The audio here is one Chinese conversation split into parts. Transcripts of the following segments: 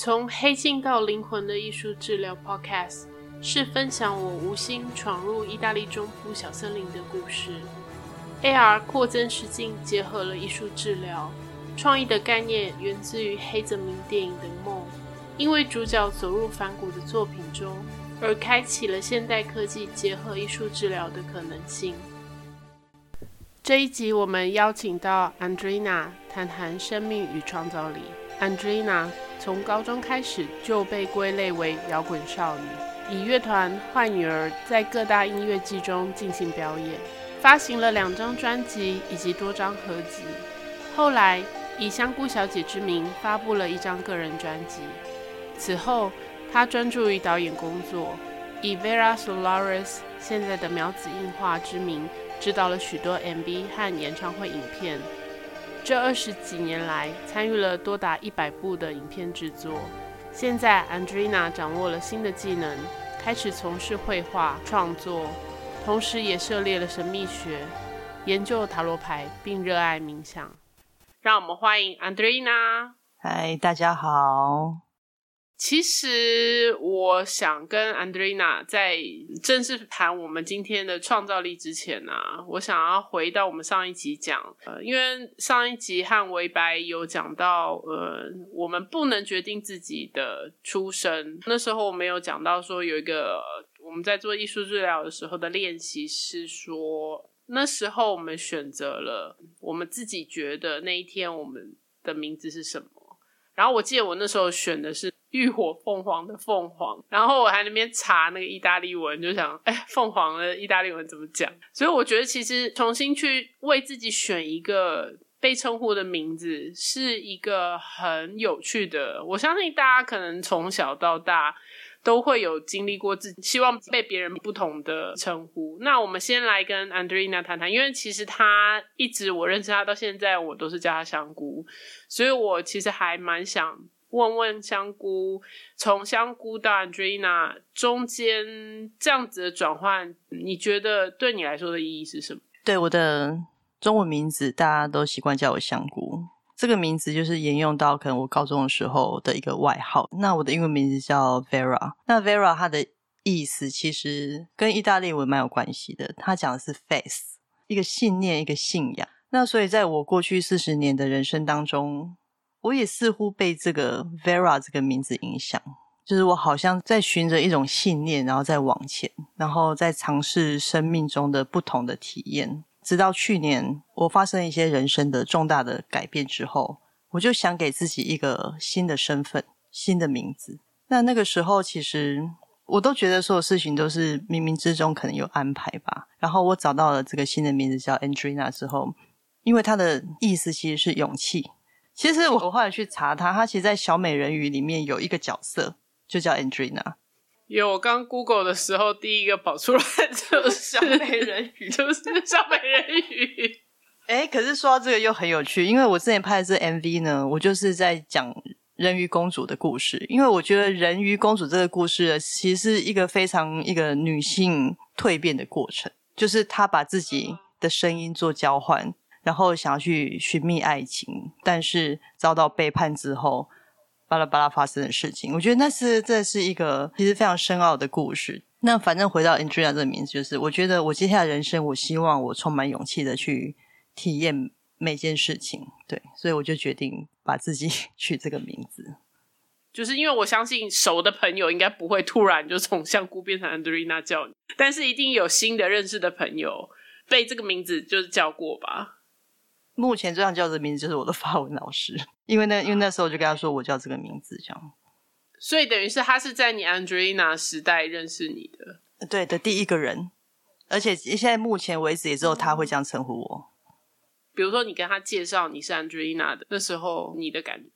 从黑镜到灵魂的艺术治疗 Podcast 是分享我无心闯入意大利中部小森林的故事。AR 扩增实境结合了艺术治疗创意的概念，源自于黑泽明电影的梦，因为主角走入反骨的作品中，而开启了现代科技结合艺术治疗的可能性。这一集我们邀请到 Andrina 谈谈生命与创造力。Andrina 从高中开始就被归类为摇滚少女，以乐团坏女儿在各大音乐季中进行表演，发行了2张专辑以及多张合集，后来以香菇小姐之名发布了1张个人专辑。此后她专注于导演工作，以 Vera Solairs 现在的苗子映画之名指导了许多 MV 和演唱会影片。这20几年来，参与了多达100部的影片制作。现在 Andrina 掌握了新的技能，开始从事绘画创作，同时也涉猎了神秘学，研究塔罗牌，并热爱冥想。让我们欢迎 Andrina。 嗨，大家好。其实我想跟 Andrina 在正式谈我们今天的创造力之前啊，我想要回到我们上一集讲因为上一集和维白有讲到我们不能决定自己的出生。那时候我们有讲到说有一个我们在做艺术治疗的时候的练习是说，那时候我们选择了我们自己觉得那一天我们的名字是什么。然后我记得我那时候选的是浴火凤凰的凤凰，然后我还在那边查那个意大利文，就想凤凰的意大利文怎么讲。所以我觉得其实重新去为自己选一个被称呼的名字是一个很有趣的，我相信大家可能从小到大都会有经历过自己希望被别人不同的称呼。那我们先来跟 Andrina 谈谈，因为其实她一直我认识她到现在我都是叫她香菇，所以我其实还蛮想问问香菇，从香菇到 Andrina 中间这样子的转换，你觉得对你来说的意义是什么？对，我的中文名字大家都习惯叫我香菇，这个名字就是沿用到可能我高中的时候的一个外号。那我的英文名字叫 Vera， 那 Vera 它的意思其实跟意大利文蛮有关系的，它讲的是 faith， 一个信念，一个信仰。那所以在我过去40年的人生当中，我也似乎被这个 Vera 这个名字影响，就是我好像在循着一种信念，然后再往前，然后再尝试生命中的不同的体验。直到去年我发生一些人生的重大的改变之后，我就想给自己一个新的身份，新的名字。那个时候其实我都觉得所有事情都是冥冥之中可能有安排吧。然后我找到了这个新的名字叫 Andrina 之后，因为它的意思其实是勇气。其实我后来去查它其实在小美人鱼里面有一个角色就叫 Andrina。 有，我刚 Google 的时候第一个跑出来就是小美人鱼就是小美人鱼可是说到这个又很有趣，因为我之前拍的这 MV 呢，我就是在讲人鱼公主的故事。因为我觉得人鱼公主这个故事其实是一个非常一个女性蜕变的过程，就是她把自己的声音做交换，然后想要去寻觅爱情，但是遭到背叛之后巴拉巴拉发生的事情。我觉得这是一个其实非常深奥的故事。那反正回到 Andrina 这个名字，就是我觉得我接下来人生我希望我充满勇气的去体验每件事情。对，所以我就决定把自己取这个名字，就是因为我相信熟的朋友应该不会突然就从香菇变成 Andrina 叫你，但是一定有新的认识的朋友被这个名字就是叫过吧。目前最常叫的名字就是我的法文老师，因为那时候我就跟他说我叫这个名字这样。所以等于是他是在你 Andrina 时代认识你的，对的第一个人，而且现在目前为止也只有他会这样称呼我。比如说你跟他介绍你是 Andrina 的那时候你的感觉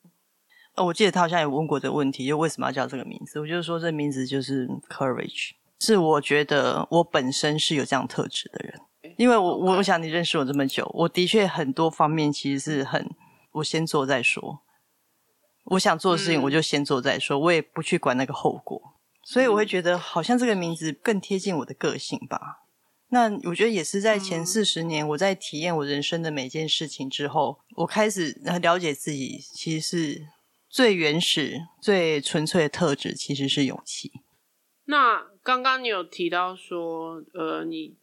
我记得他好像也问过这个问题，就为什么要叫这个名字。我就说这名字就是 courage， 是我觉得我本身是有这样特质的人。因为我想你认识我这么久，我的确很多方面其实是很我先做再说，我想做的事情我就先做再说，我也不去管那个后果。所以我会觉得好像这个名字更贴近我的个性吧。那我觉得也是在前40年我在体验我人生的每件事情之后，我开始了解自己其实是最原始最纯粹的特质其实是勇气。那刚刚你有提到说你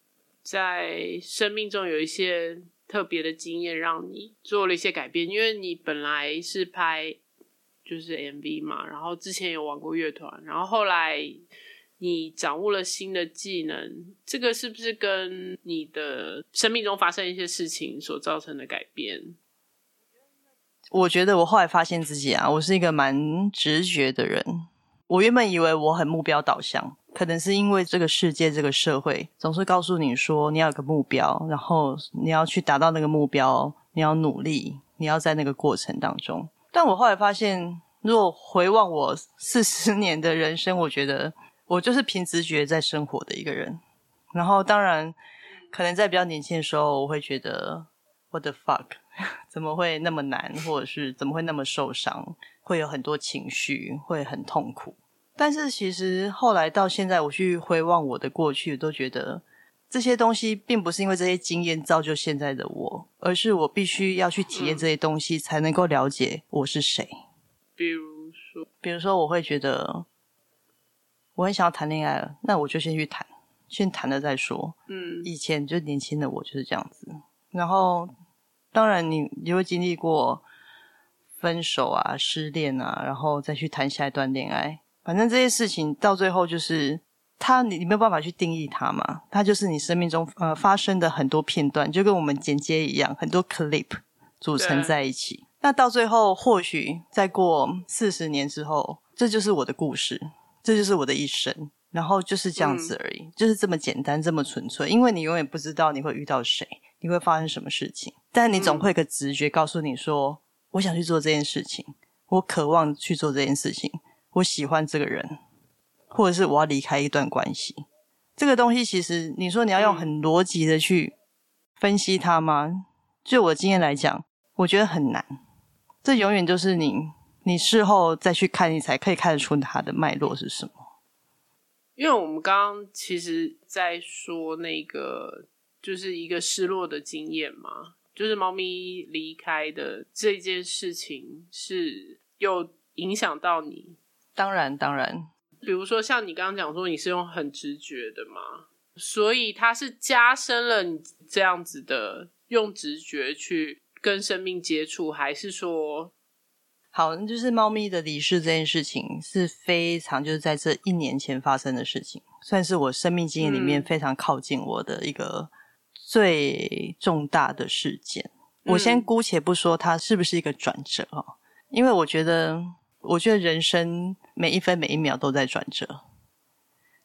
在生命中有一些特别的经验让你做了一些改变，因为你本来是拍就是 MV 嘛，然后之前有玩过乐团，然后后来你掌握了新的技能，这个是不是跟你的生命中发生一些事情所造成的改变？我觉得我后来发现自己啊，我是一个蛮直觉的人。我原本以为我很目标导向，可能是因为这个世界这个社会总是告诉你说你要有个目标，然后你要去达到那个目标，你要努力，你要在那个过程当中。但我后来发现，如果回望我40年的人生，我觉得我就是凭直觉在生活的一个人。然后当然可能在比较年轻的时候，我会觉得 What the fuck 怎么会那么难，或者是怎么会那么受伤，会有很多情绪，会很痛苦。但是其实后来到现在，我去回望我的过去，都觉得这些东西并不是因为这些经验造就现在的我，而是我必须要去体验这些东西才能够了解我是谁。比如说我会觉得我很想要谈恋爱了，那我就先去谈，先谈了再说。以前就年轻的我就是这样子。然后当然你会经历过分手啊，失恋啊，然后再去谈下一段恋爱。反正这些事情到最后就是你没有办法去定义它嘛，它就是你生命中发生的很多片段，就跟我们剪接一样，很多 clip 组成在一起。那到最后或许再过40年之后，这就是我的故事，这就是我的一生，然后就是这样子而已，就是这么简单，这么纯粹。因为你永远不知道你会遇到谁，你会发生什么事情，但你总会有个直觉告诉你说，我想去做这件事情，我渴望去做这件事情，我喜欢这个人，或者是我要离开一段关系。这个东西其实你说你要用很逻辑的去分析它吗？就我经验来讲，我觉得很难。这永远就是你事后再去看，你才可以看得出它的脉络是什么。因为我们刚刚其实在说那个就是一个失落的经验嘛，就是猫咪离开的这件事情是有影响到你。当然比如说像你刚刚讲说你是用很直觉的嘛，所以它是加深了你这样子的用直觉去跟生命接触，还是说好，那就是猫咪的离世这件事情是非常就是在这1年前发生的事情，算是我生命经验里面非常靠近我的一个最重大的事件。我先姑且不说它是不是一个转折哦，因为我觉得人生每一分每一秒都在转折，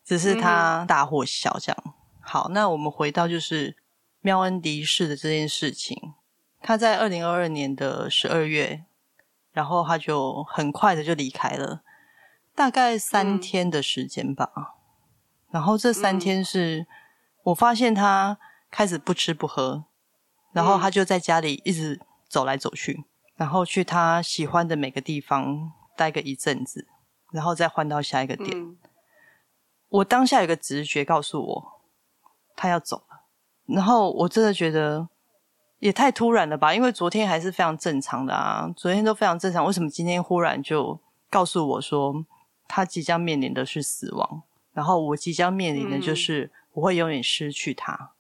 只是它大或小这样。好，那我们回到就是喵恩离世的这件事情，他在2022年的12月，然后他就很快的就离开了，大概3天的时间吧。然后这3天是我发现他开始不吃不喝，然后他就在家里一直走来走去，然后去他喜欢的每个地方待个一阵子，然后再换到下一个点。我当下有个直觉告诉我他要走了，然后我真的觉得也太突然了吧，因为昨天还是非常正常的啊，昨天都非常正常，为什么今天忽然就告诉我说他即将面临的是死亡，然后我即将面临的就是我会永远失去他。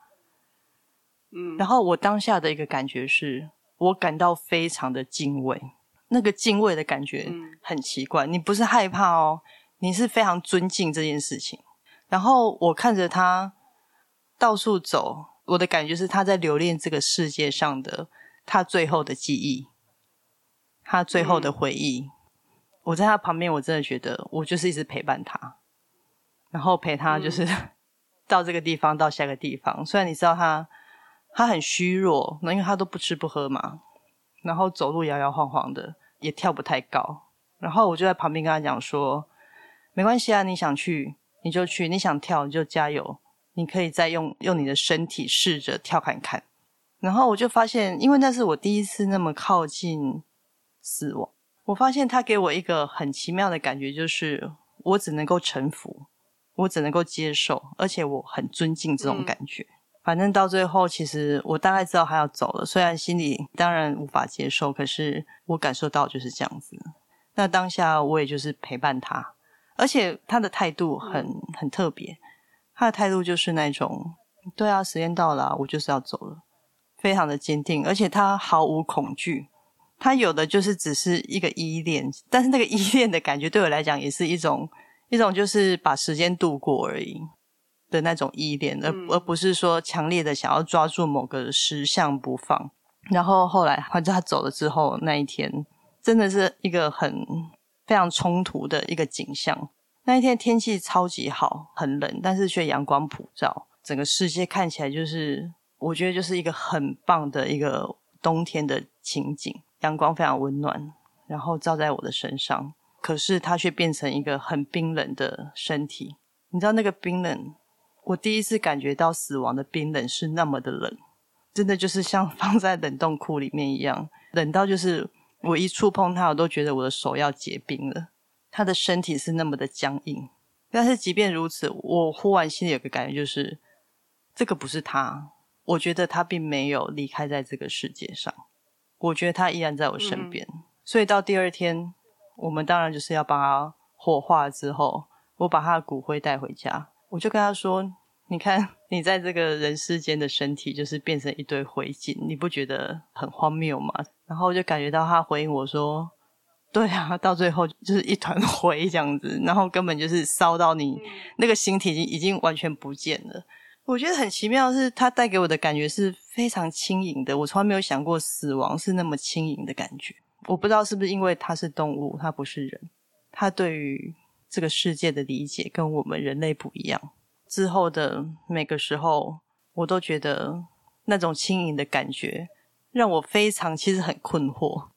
然后我当下的一个感觉是我感到非常的敬畏，那个敬畏的感觉很奇怪，你不是害怕哦，你是非常尊敬这件事情。然后我看着他到处走，我的感觉是他在留恋这个世界上的他最后的记忆，他最后的回忆。我在他旁边，我真的觉得我就是一直陪伴他，然后陪他就是到这个地方到下个地方。虽然你知道他很虚弱，因为他都不吃不喝嘛，然后走路摇摇晃晃的，也跳不太高。然后我就在旁边跟他讲说，没关系啊，你想去你就去，你想跳你就加油，你可以再用你的身体试着跳看看。然后我就发现，因为那是我第一次那么靠近死亡，我发现他给我一个很奇妙的感觉，就是我只能够臣服，我只能够接受，而且我很尊敬这种感觉。反正到最后其实我大概知道他要走了，虽然心里当然无法接受，可是我感受到就是这样子。那当下我也就是陪伴他，而且他的态度很特别，他的态度就是那种对啊，时间到了啊，我就是要走了，非常的坚定，而且他毫无恐惧。他有的就是只是一个依恋，但是那个依恋的感觉对我来讲也是一种就是把时间度过而已的那种依恋，而不是说强烈的想要抓住某个实相不放。然后后来反正他走了之后，那一天真的是一个非常冲突的一个景象。那一天天气超级好，很冷，但是却阳光普照，整个世界看起来就是我觉得就是一个很棒的一个冬天的情景，阳光非常温暖，然后照在我的身上，可是它却变成一个很冰冷的身体。你知道那个冰冷，我第一次感觉到死亡的冰冷是那么的冷，真的就是像放在冷冻库里面一样，冷到就是我一触碰它我都觉得我的手要结冰了。它的身体是那么的僵硬，但是即便如此，我忽然心里有个感觉，就是这个不是他，我觉得他并没有离开在这个世界上，我觉得他依然在我身边。所以到第二天，我们当然就是要把他火化之后，我把他的骨灰带回家，我就跟他说，你看你在这个人世间的身体就是变成一堆灰烬，你不觉得很荒谬吗？然后我就感觉到他回应我说，对啊，到最后就是一团灰这样子，然后根本就是烧到你那个形体已经完全不见了。我觉得很奇妙的是，它带给我的感觉是非常轻盈的，我从来没有想过死亡是那么轻盈的感觉。我不知道是不是因为它是动物，它不是人，它对于这个世界的理解跟我们人类不一样。之后的每个时候，我都觉得那种轻盈的感觉让我非常其实很困惑，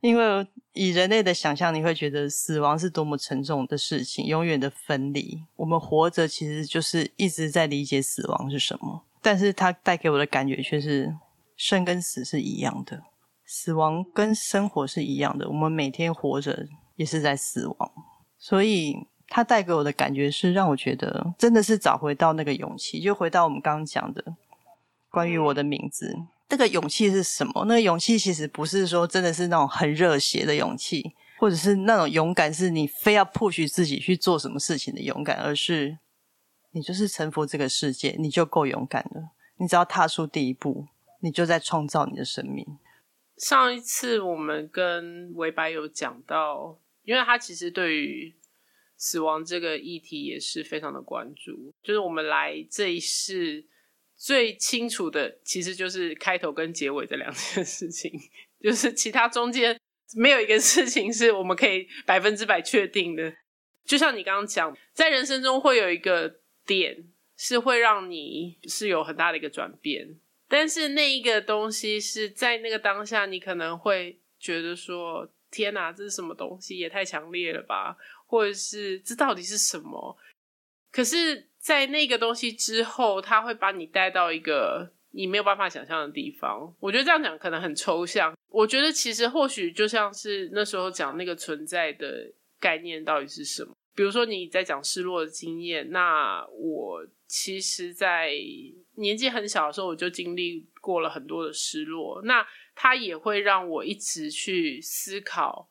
因为以人类的想象，你会觉得死亡是多么沉重的事情，永远的分离。我们活着其实就是一直在理解死亡是什么，但是它带给我的感觉却是生跟死是一样的，死亡跟生活是一样的，我们每天活着也是在死亡。所以它带给我的感觉是让我觉得真的是找回到那个勇气，就回到我们刚刚讲的关于我的名字。那个勇气是什么？那个勇气其实不是说真的是那种很热血的勇气，或者是那种勇敢是你非要 push 自己去做什么事情的勇敢，而是你就是臣服这个世界，你就够勇敢了，你只要踏出第一步，你就在创造你的生命。上一次我们跟维白有讲到，因为他其实对于死亡这个议题也是非常的关注，就是我们来这一世最清楚的其实就是开头跟结尾这两件事情，就是其他中间没有一个事情是我们可以100%确定的。就像你刚刚讲，在人生中会有一个点是会让你是有很大的一个转变，但是那一个东西是在那个当下你可能会觉得说，天哪，这是什么东西，也太强烈了吧，或者是这到底是什么。可是在那个东西之后，它会把你带到一个你没有办法想象的地方。我觉得这样讲可能很抽象，我觉得其实或许就像是那时候讲那个存在的概念到底是什么。比如说你在讲失落的经验，那我其实在年纪很小的时候我就经历过了很多的失落，那它也会让我一直去思考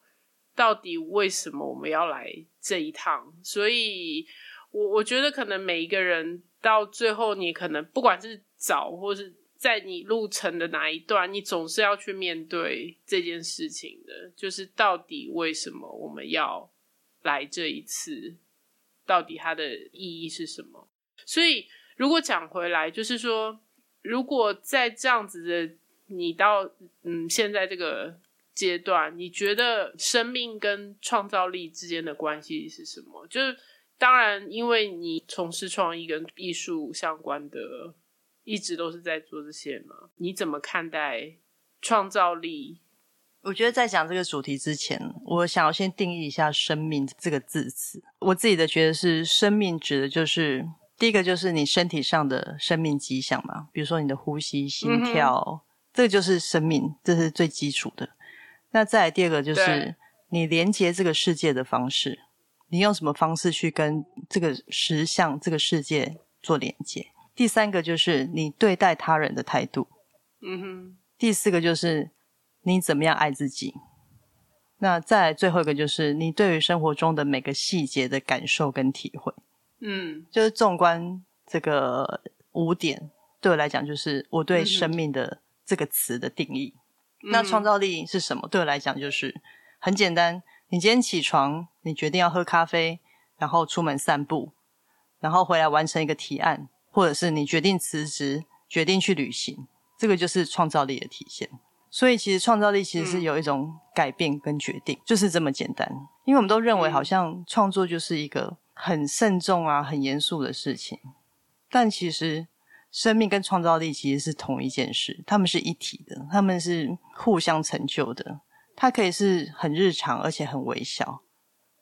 到底为什么我们要来这一趟。所以我觉得可能每一个人到最后，你可能不管是早或是在你路程的哪一段，你总是要去面对这件事情的，就是到底为什么我们要来这一次，到底它的意义是什么。所以如果讲回来，就是说如果在这样子的你到现在这个阶段，你觉得生命跟创造力之间的关系是什么？就是当然因为你从事创意跟艺术相关的一直都是在做这些嘛，你怎么看待创造力？我觉得在讲这个主题之前，我想要先定义一下生命这个字词。我自己的觉得是，生命指的就是第一个就是你身体上的生命迹象嘛，比如说你的呼吸、心跳，这个就是生命，这是最基础的。那再来第二个就是你连接这个世界的方式，你用什么方式去跟这个实相、这个世界做连接？第三个就是你对待他人的态度。第四个就是你怎么样爱自己，那再来最后一个就是你对于生活中的每个细节的感受跟体会。嗯，就是纵观这个5点，对我来讲就是我对生命的这个词的定义。嗯，那创造力是什么？对我来讲就是很简单，你今天起床，你决定要喝咖啡，然后出门散步，然后回来完成一个提案，或者是你决定辞职，决定去旅行，这个就是创造力的体现。所以其实创造力其实是有一种改变跟决定，就是这么简单。因为我们都认为好像创作就是一个很慎重啊很严肃的事情，但其实生命跟创造力其实是同一件事，它们是一体的，它们是互相成就的。它可以是很日常而且很微小，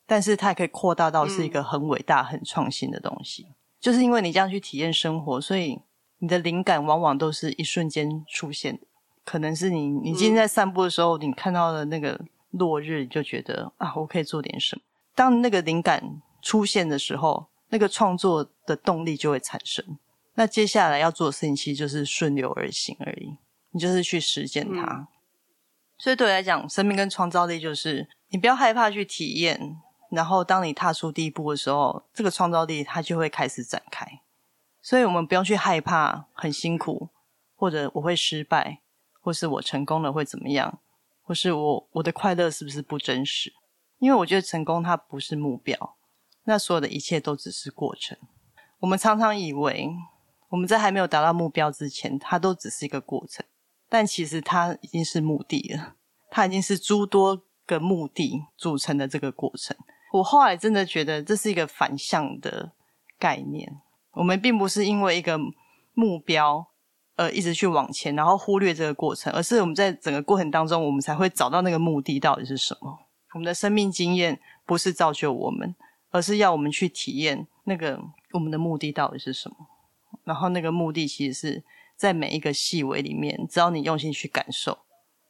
但是它也可以扩大到是一个很伟大很创新的东西。就是因为你这样去体验生活，所以你的灵感往往都是一瞬间出现的。可能是你今天在散步的时候，你看到了那个落日，你就觉得啊，我可以做点什么。当那个灵感出现的时候，那个创作的动力就会产生。那接下来要做的事情其实就是顺流而行而已，你就是去实践它。所以对我来讲，生命跟创造力就是你不要害怕去体验，然后当你踏出第一步的时候，这个创造力它就会开始展开。所以我们不用去害怕很辛苦，或者我会失败，或是我成功了会怎么样，或是我的快乐是不是不真实。因为我觉得成功它不是目标，那所有的一切都只是过程。我们常常以为我们在还没有达到目标之前，它都只是一个过程，但其实它已经是目的了，它已经是诸多个目的组成的这个过程。我后来真的觉得这是一个反向的概念，我们并不是因为一个目标一直去往前，然后忽略这个过程，而是我们在整个过程当中，我们才会找到那个目的到底是什么。我们的生命经验不是造就我们，而是要我们去体验那个我们的目的到底是什么。然后那个目的其实是在每一个细微里面，只要你用心去感受，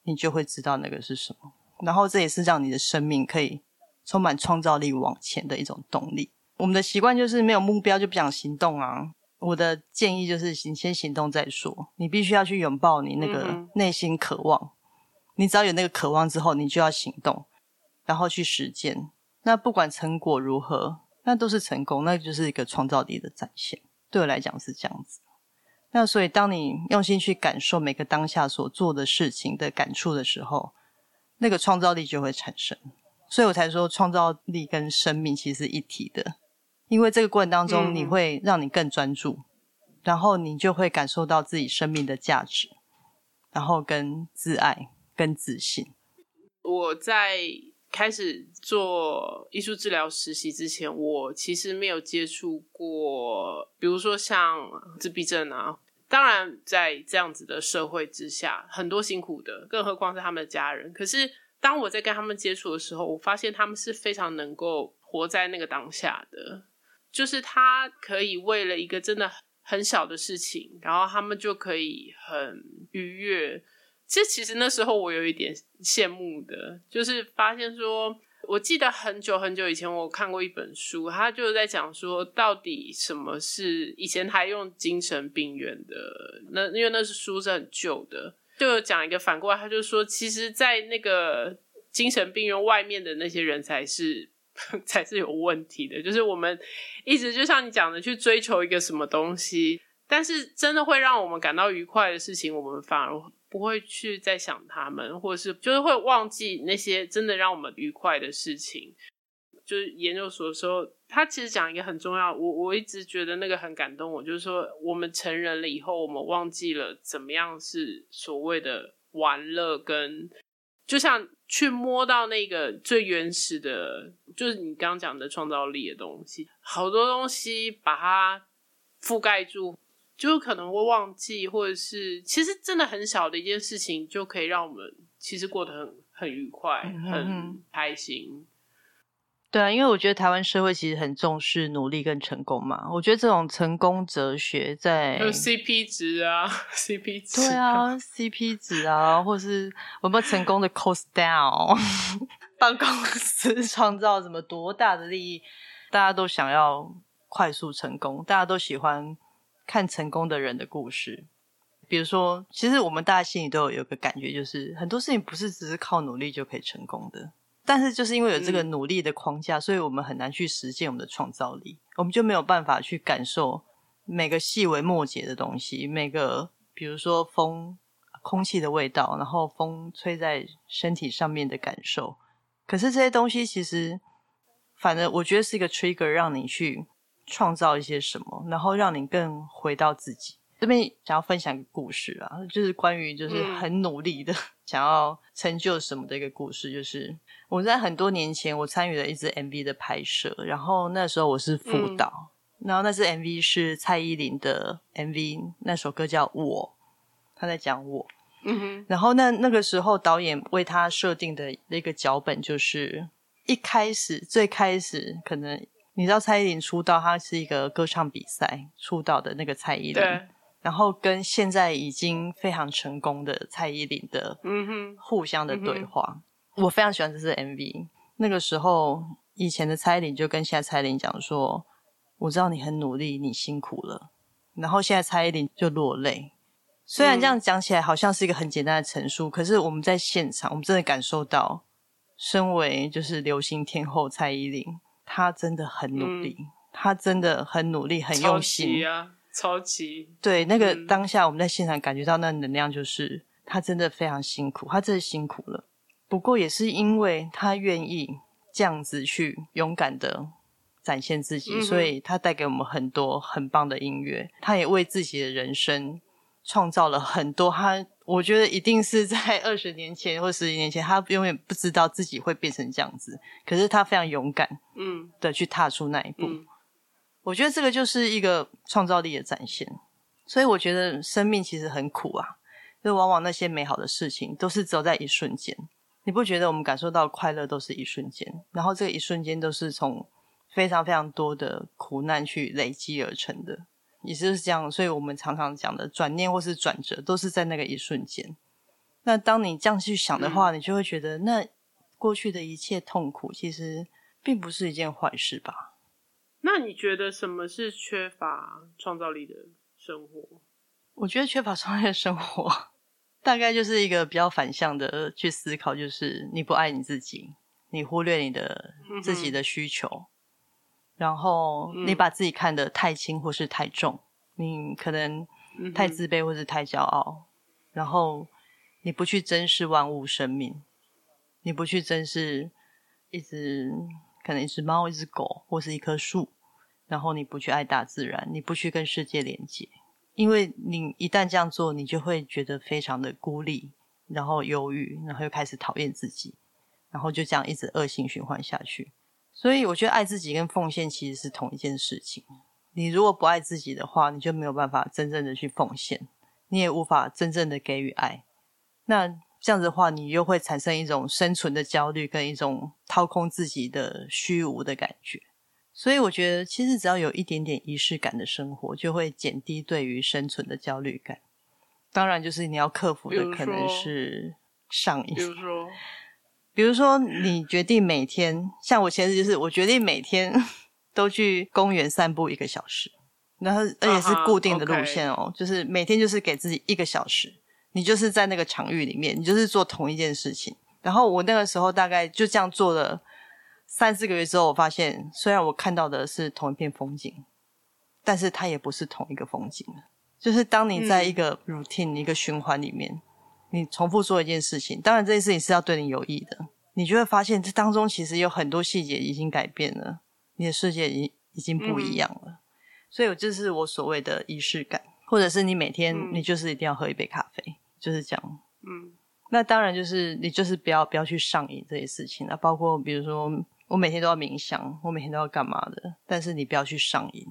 你就会知道那个是什么。然后这也是让你的生命可以充满创造力往前的一种动力。我们的习惯就是没有目标就不想行动啊。我的建议就是你先行动再说，你必须要去拥抱你那个内心渴望。你只要有那个渴望之后，你就要行动，然后去实践。那不管成果如何，那都是成功，那就是一个创造力的展现。对我来讲是这样子。那所以当你用心去感受每个当下所做的事情的感触的时候，那个创造力就会产生。所以我才说创造力跟生命其实是一体的，因为这个过程当中你会让你更专注，然后你就会感受到自己生命的价值，然后跟自爱跟自信。我在开始做艺术治疗实习之前，我其实没有接触过比如说像自闭症啊。当然在这样子的社会之下，很多辛苦的，更何况是他们的家人。可是当我在跟他们接触的时候，我发现他们是非常能够活在那个当下的，就是他可以为了一个真的很小的事情，然后他们就可以很愉悦。其实那时候我有一点羡慕的，就是发现说，我记得很久很久以前我看过一本书，他就在讲说到底什么是以前还用精神病院的，那因为那是书是很旧的，就有讲一个反过来，他就说其实在那个精神病院外面的那些人才是有问题的。就是我们一直就像你讲的去追求一个什么东西，但是真的会让我们感到愉快的事情，我们反而不会去再想他们，或者是就是会忘记那些真的让我们愉快的事情。就是研究所的时候，他其实讲一个很重要，我一直觉得那个很感动我，就是说我们成人了以后，我们忘记了怎么样是所谓的玩乐，跟就像去摸到那个最原始的，就是你刚刚讲的创造力的东西。好多东西把它覆盖住，就可能会忘记，或者是其实真的很小的一件事情就可以让我们其实过得很愉快，很开心。对啊，因为我觉得台湾社会其实很重视努力跟成功嘛，我觉得这种成功哲学在有 CP 值啊 CP 值对啊 CP 值啊，或是有没有成功的 cost down 帮公司创造什么多大的利益。大家都想要快速成功，大家都喜欢看成功的人的故事。比如说其实我们大家心里都有一个感觉，就是很多事情不是只是靠努力就可以成功的，但是就是因为有这个努力的框架，所以我们很难去实践我们的创造力，我们就没有办法去感受每个细微末节的东西，每个比如说空气的味道，然后风吹在身体上面的感受。可是这些东西其实反正我觉得是一个 trigger， 让你去创造一些什么，然后让你更回到自己。这边想要分享一个故事啊，就是关于就是很努力的想要成就什么的一个故事。就是我在很多年前我参与了一支 MV 的拍摄，然后那时候我是副导，然后那支 MV 是蔡依林的 MV， 那首歌叫我，他在讲我。然后那个时候导演为他设定的那个脚本就是一开始最开始可能你知道蔡依林出道，他是一个歌唱比赛出道的那个蔡依林，然后跟现在已经非常成功的蔡依林的互相的对话。我非常喜欢这支 MV。 那个时候以前的蔡依林就跟现在蔡依林讲说，我知道你很努力，你辛苦了，然后现在蔡依林就落泪。虽然这样讲起来好像是一个很简单的陈述，可是我们在现场我们真的感受到身为就是流行天后蔡依林，她真的很努力，她真的很努力很用心，超级对。那个当下我们在现场感觉到那能量，就是他真的非常辛苦，他真的辛苦了。不过也是因为他愿意这样子去勇敢的展现自己，所以他带给我们很多很棒的音乐，他也为自己的人生创造了很多他我觉得一定是在20年前或10年前他永远不知道自己会变成这样子，可是他非常勇敢的去踏出那一步。我觉得这个就是一个创造力的展现。所以我觉得生命其实很苦啊，就往往那些美好的事情都是只有在一瞬间。你不觉得我们感受到快乐都是一瞬间，然后这个一瞬间都是从非常非常多的苦难去累积而成的，也就是这样。所以我们常常讲的转念或是转折都是在那个一瞬间。那当你这样去想的话，你就会觉得那过去的一切痛苦其实并不是一件坏事吧。那你觉得什么是缺乏创造力的生活？我觉得缺乏创造力的生活大概就是一个比较反向的去思考，就是你不爱你自己，你忽略你的自己的需求，然后你把自己看得太轻或是太重，你可能太自卑或是太骄傲，然后你不去珍视万物生命，你不去珍视可能一只猫一只狗或是一棵树，然后你不去爱大自然，你不去跟世界连接。因为你一旦这样做，你就会觉得非常的孤立，然后忧郁，然后又开始讨厌自己，然后就这样一直恶性循环下去。所以我觉得爱自己跟奉献其实是同一件事情。你如果不爱自己的话，你就没有办法真正的去奉献，你也无法真正的给予爱。那这样子的话，你又会产生一种生存的焦虑跟一种掏空自己的虚无的感觉。所以我觉得其实只要有一点点仪式感的生活，就会减低对于生存的焦虑感。当然就是你要克服的可能是上瘾，比如说你决定每天，像我前日就是我决定每天都去公园散步1个小时，然后而且是固定的路线哦，就是每天就是给自己1个小时，你就是在那个场域里面，你就是做同一件事情。然后我那个时候大概就这样做了3-4个月之后，我发现虽然我看到的是同一片风景，但是它也不是同一个风景。就是当你在一个 routine 一个循环里面，你重复做一件事情，当然这件事情是要对你有益的，你就会发现这当中其实有很多细节已经改变了，你的世界已经不一样了。所以这是我所谓的仪式感，或者是你每天你就是一定要喝一杯咖啡，就是这样。那当然就是你就是不要去上瘾这些事情啊，包括比如说我每天都要冥想，我每天都要干嘛的，但是你不要去上瘾。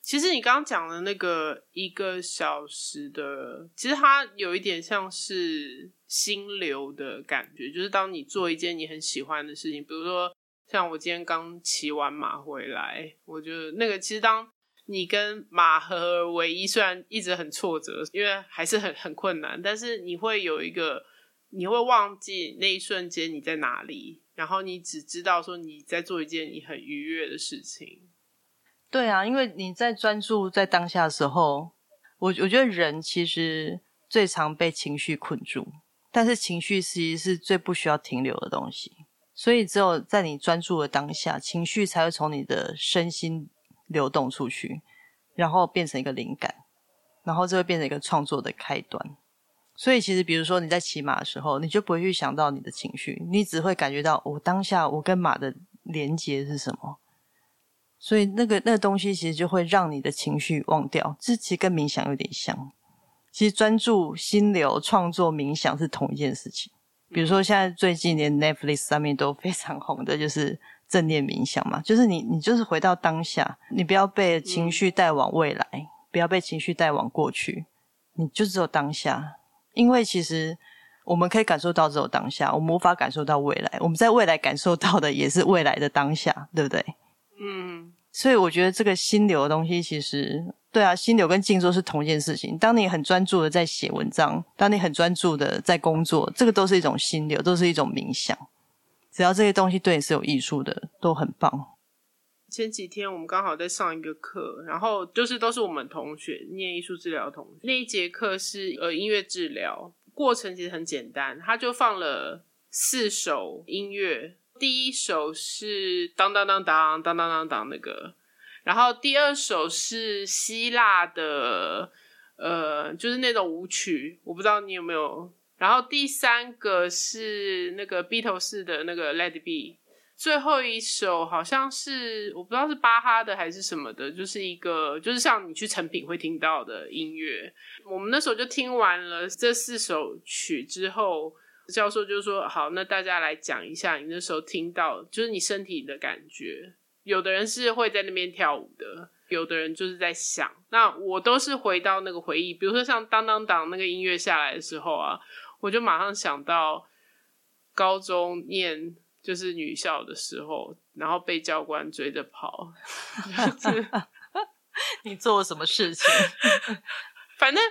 其实你刚刚讲的那个1个小时的，其实它有一点像是心流的感觉，就是当你做一件你很喜欢的事情，比如说像我今天刚骑完马回来，我觉得那个其实当你跟马合而为一，虽然一直很挫折，因为还是很困难，但是你会有一个，你会忘记那一瞬间你在哪里，然后你只知道说你在做一件你很愉悦的事情。对啊，因为你在专注在当下的时候，我觉得人其实最常被情绪困住，但是情绪其实是最不需要停留的东西，所以只有在你专注的当下，情绪才会从你的身心流动出去，然后变成一个灵感，然后这会变成一个创作的开端。所以其实比如说你在骑马的时候，你就不会去想到你的情绪，你只会感觉到我当下我跟马的连结是什么，所以那个东西其实就会让你的情绪忘掉。这其实跟冥想有点像，其实专注、心流、创作、冥想是同一件事情。比如说现在最近连 Netflix 上面都非常红的就是正念冥想嘛，就是你就是回到当下，你不要被情绪带往未来，不要被情绪带往过去，你就只有当下。因为其实我们可以感受到只有当下，我们无法感受到未来，我们在未来感受到的也是未来的当下，对不对？嗯，所以我觉得这个心流的东西其实对啊，心流跟静坐是同一件事情。当你很专注的在写文章，当你很专注的在工作，这个都是一种心流，都是一种冥想。只要这些东西对你是有益处的，都很棒。前几天我们刚好在上一个课，然后就是都是我们同学念艺术治疗的同学，那一节课是音乐治疗，过程其实很简单，他就放了4首音乐，第一首是当当当当当当当当那个，然后第二首是希腊的就是那种舞曲，我不知道你有没有，然后第3个是那个 Beatles 的那个 Let It Be， 最后一首好像是我不知道是巴哈的还是什么的，就是一个就是像你去成品会听到的音乐。我们那时候就听完了这4首曲之后，教授就说好，那大家来讲一下你那时候听到就是你身体的感觉。有的人是会在那边跳舞的，有的人就是在想，那我都是回到那个回忆。比如说像当当当那个音乐下来的时候啊，我就马上想到高中念就是女校的时候，然后被教官追着跑你做了什么事情反正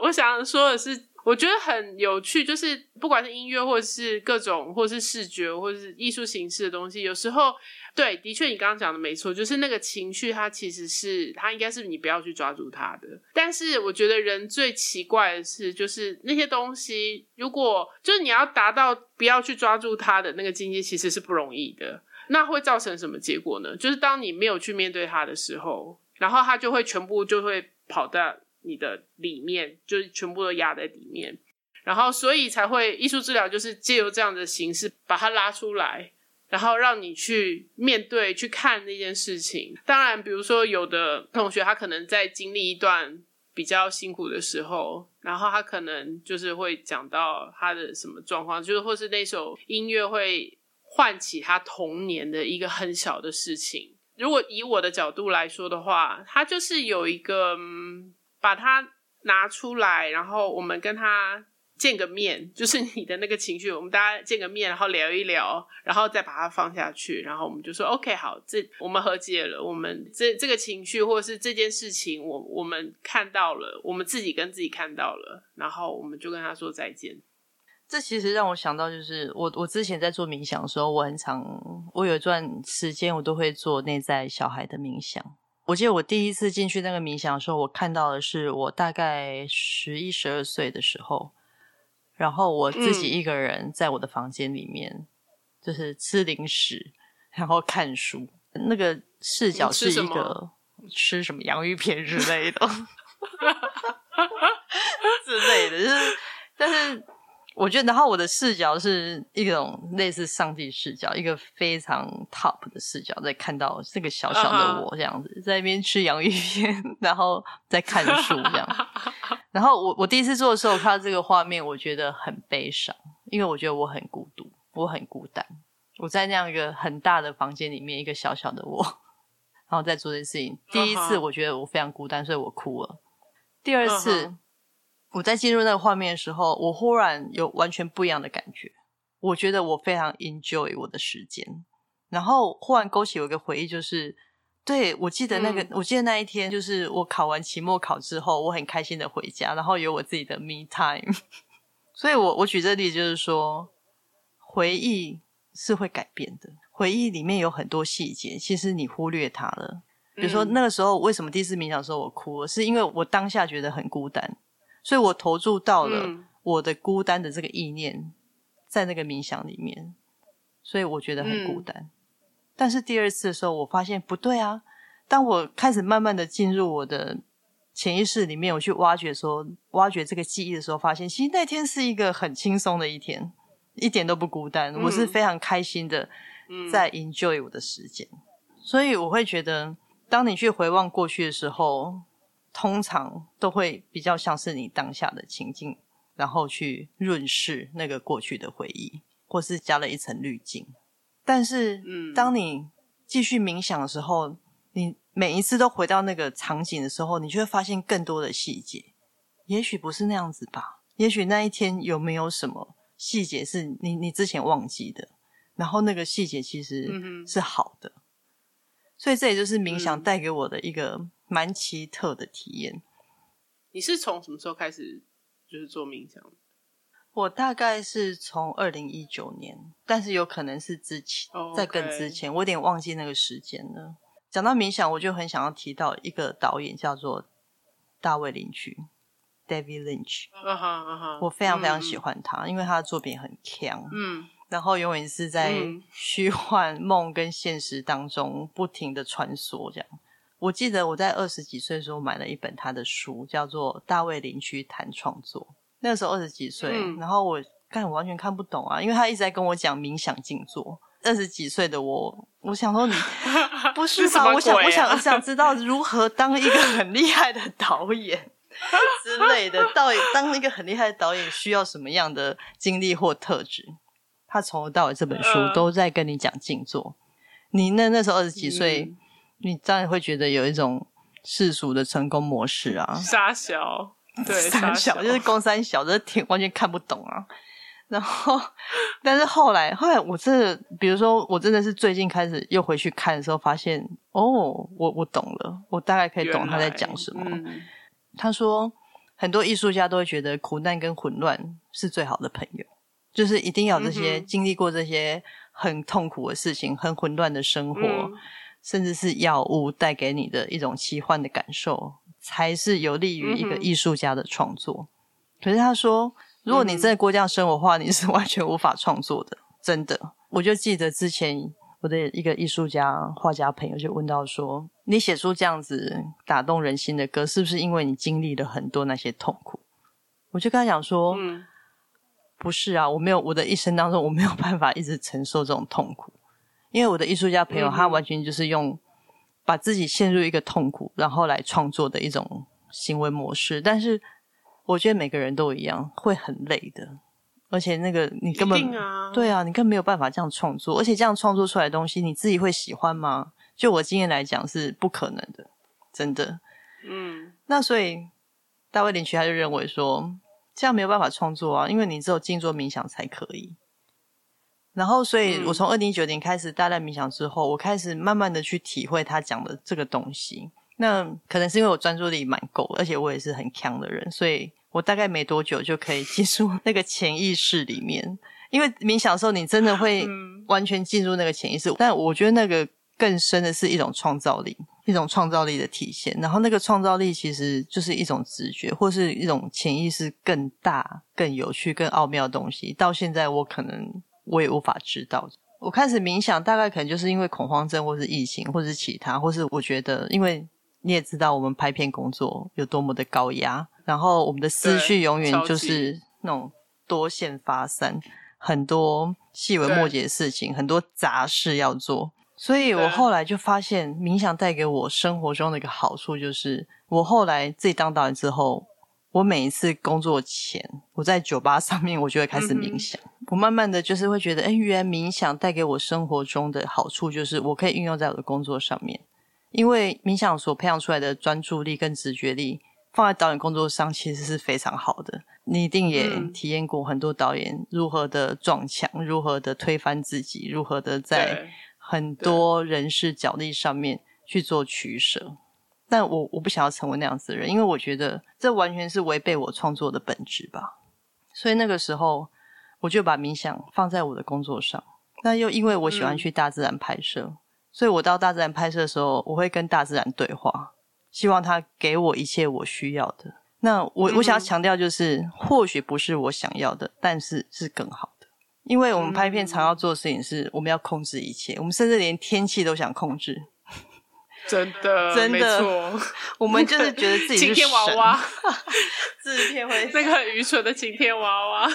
我想说的是，我觉得很有趣，就是不管是音乐或是各种或是视觉或是艺术形式的东西，有时候对，的确你刚刚讲的没错，就是那个情绪它其实是它应该是你不要去抓住它的。但是我觉得人最奇怪的是，就是那些东西如果就是你要达到不要去抓住它的那个境界其实是不容易的。那会造成什么结果呢？就是当你没有去面对它的时候，然后它就会全部就会跑到你的里面，就是全部都压在里面，然后所以才会艺术治疗就是借由这样的形式把它拉出来，然后让你去面对去看那件事情。当然比如说有的同学他可能在经历一段比较辛苦的时候，然后他可能就是会讲到他的什么状况，就是或是那首音乐会唤起他童年的一个很小的事情。如果以我的角度来说的话，他就是有一个把它拿出来，然后我们跟他见个面，就是你的那个情绪我们大家见个面，然后聊一聊，然后再把它放下去，然后我们就说 OK 好，这我们和解了，我们这个情绪或者是这件事情我们看到了，我们自己跟自己看到了，然后我们就跟他说再见。这其实让我想到就是我之前在做冥想的时候，我有一段时间我都会做内在小孩的冥想。我记得我第一次进去那个冥想的时候，我看到的是我大概11、12岁的时候，然后我自己一个人在我的房间里面，就是吃零食然后看书。那个视角是一个吃什么洋芋片之类的之类的，就是但是我觉得，然后我的视角是一种类似上帝视角，一个非常 top 的视角，在看到这个小小的我这样子，在那边吃洋芋片，然后在看书这样。然后我第一次做的时候，看到这个画面，我觉得很悲伤，因为我觉得我很孤独，我很孤单，我在那样一个很大的房间里面，一个小小的我，然后在做这件事情。第一次我觉得我非常孤单，所以我哭了。第二次我在进入那个画面的时候，我忽然有完全不一样的感觉，我觉得我非常 enjoy 我的时间，然后忽然勾起有一个回忆，就是对，我记得我记得那一天就是我考完期末考之后，我很开心的回家，然后有我自己的 me time 所以我举这例子就是说，回忆是会改变的，回忆里面有很多细节，其实你忽略它了。比如说那个时候为什么第一次冥想的时候我哭了，是因为我当下觉得很孤单，所以我投注到了我的孤单的这个意念在那个冥想里面，所以我觉得很孤单、但是第二次的时候我发现不对啊，当我开始慢慢的进入我的潜意识里面，我去挖掘这个记忆的时候，发现其实那天是一个很轻松的一天，一点都不孤单、我是非常开心的在 enjoy 我的时间、所以我会觉得当你去回望过去的时候，通常都会比较像是你当下的情境，然后去润饰那个过去的回忆，或是加了一层滤镜。但是当你继续冥想的时候，你每一次都回到那个场景的时候，你就会发现更多的细节，也许不是那样子吧，也许那一天有没有什么细节是你之前忘记的，然后那个细节其实是好的、所以这也就是冥想带给我的一个蛮奇特的体验。你是从什么时候开始就是做冥想？我大概是从2019年，但是有可能是之前、在更之前，我有点忘记那个时间了。讲到冥想，我就很想要提到一个导演叫做大卫林奇 David Lynch、我非常非常喜欢他、因为他的作品很强、然后永远是在虚幻梦跟现实当中不停的穿梭这样。我记得我在20几岁的时候买了一本他的书，叫做《大卫林奇谈创作》。那个时候20几岁、然后我完全看不懂啊，因为他一直在跟我讲冥想静坐。20几岁的我想说你不是吧、啊、我想知道如何当一个很厉害的导演之类的，到底当一个很厉害的导演需要什么样的经历或特质。他从头到尾这本书都在跟你讲静坐。你那时候20几岁、你当然会觉得有一种世俗的成功模式啊，傻小，对，傻小就是公三小，这完全看不懂啊。然后，但是后来我真的，比如说我真的是最近开始又回去看的时候，发现我懂了，我大概可以懂他在讲什么。他说，很多艺术家都会觉得苦难跟混乱是最好的朋友，就是一定要这些、经历过这些很痛苦的事情，很混乱的生活。甚至是药物带给你的一种奇幻的感受，才是有利于一个艺术家的创作。可是他说，如果你真的过这样生活的话，你是完全无法创作的，真的。我就记得之前我的一个艺术家画家朋友就问到说，你写出这样子打动人心的歌，是不是因为你经历了很多那些痛苦？我就跟他讲说，不是啊，我的一生当中我没有办法一直承受这种痛苦。因为我的艺术家朋友，他完全就是用把自己陷入一个痛苦，然后来创作的一种行为模式。但是我觉得每个人都一样，会很累的，而且那个你根本一定啊，对啊，你根本没有办法这样创作，而且这样创作出来的东西，你自己会喜欢吗？就我经验来讲，是不可能的，真的。那所以大卫林奇他就认为说，这样没有办法创作啊，因为你只有静坐冥想才可以。然后所以我从2019年开始大量冥想之后，我开始慢慢的去体会他讲的这个东西。那可能是因为我专注力蛮够，而且我也是很强的人，所以我大概没多久就可以进入那个潜意识里面。因为冥想的时候你真的会完全进入那个潜意识，但我觉得那个更深的是一种创造力的体现。然后那个创造力其实就是一种直觉，或是一种潜意识更大更有趣更奥妙的东西，到现在我也无法知道。我开始冥想大概可能就是因为恐慌症，或是疫情，或是其他，或是我觉得因为你也知道我们拍片工作有多么的高压，然后我们的思绪永远就是那种多线发散，很多细微末节的事情，很多杂事要做。所以我后来就发现冥想带给我生活中的一个好处，就是我后来自己当导演之后，我每一次工作前，我在酒吧上面我就会开始冥想。我慢慢的就是会觉得，原来冥想带给我生活中的好处，就是我可以运用在我的工作上面。因为冥想所培养出来的专注力跟直觉力，放在导演工作上其实是非常好的。你一定也体验过很多导演如何的撞墙，如何的推翻自己，如何的在很多人事角力上面去做取舍。但我不想要成为那样子的人，因为我觉得这完全是违背我创作的本质吧。所以那个时候我就把冥想放在我的工作上。那又因为我喜欢去大自然拍摄，所以我到大自然拍摄的时候，我会跟大自然对话，希望它给我一切我需要的。那我想要强调就是或许不是我想要的，但是是更好的。因为我们拍片常要做的事情是我们要控制一切，我们甚至连天气都想控制。真的真的没错，我们就是觉得自己是神晴天娃娃制片会那个很愚蠢的晴天娃娃。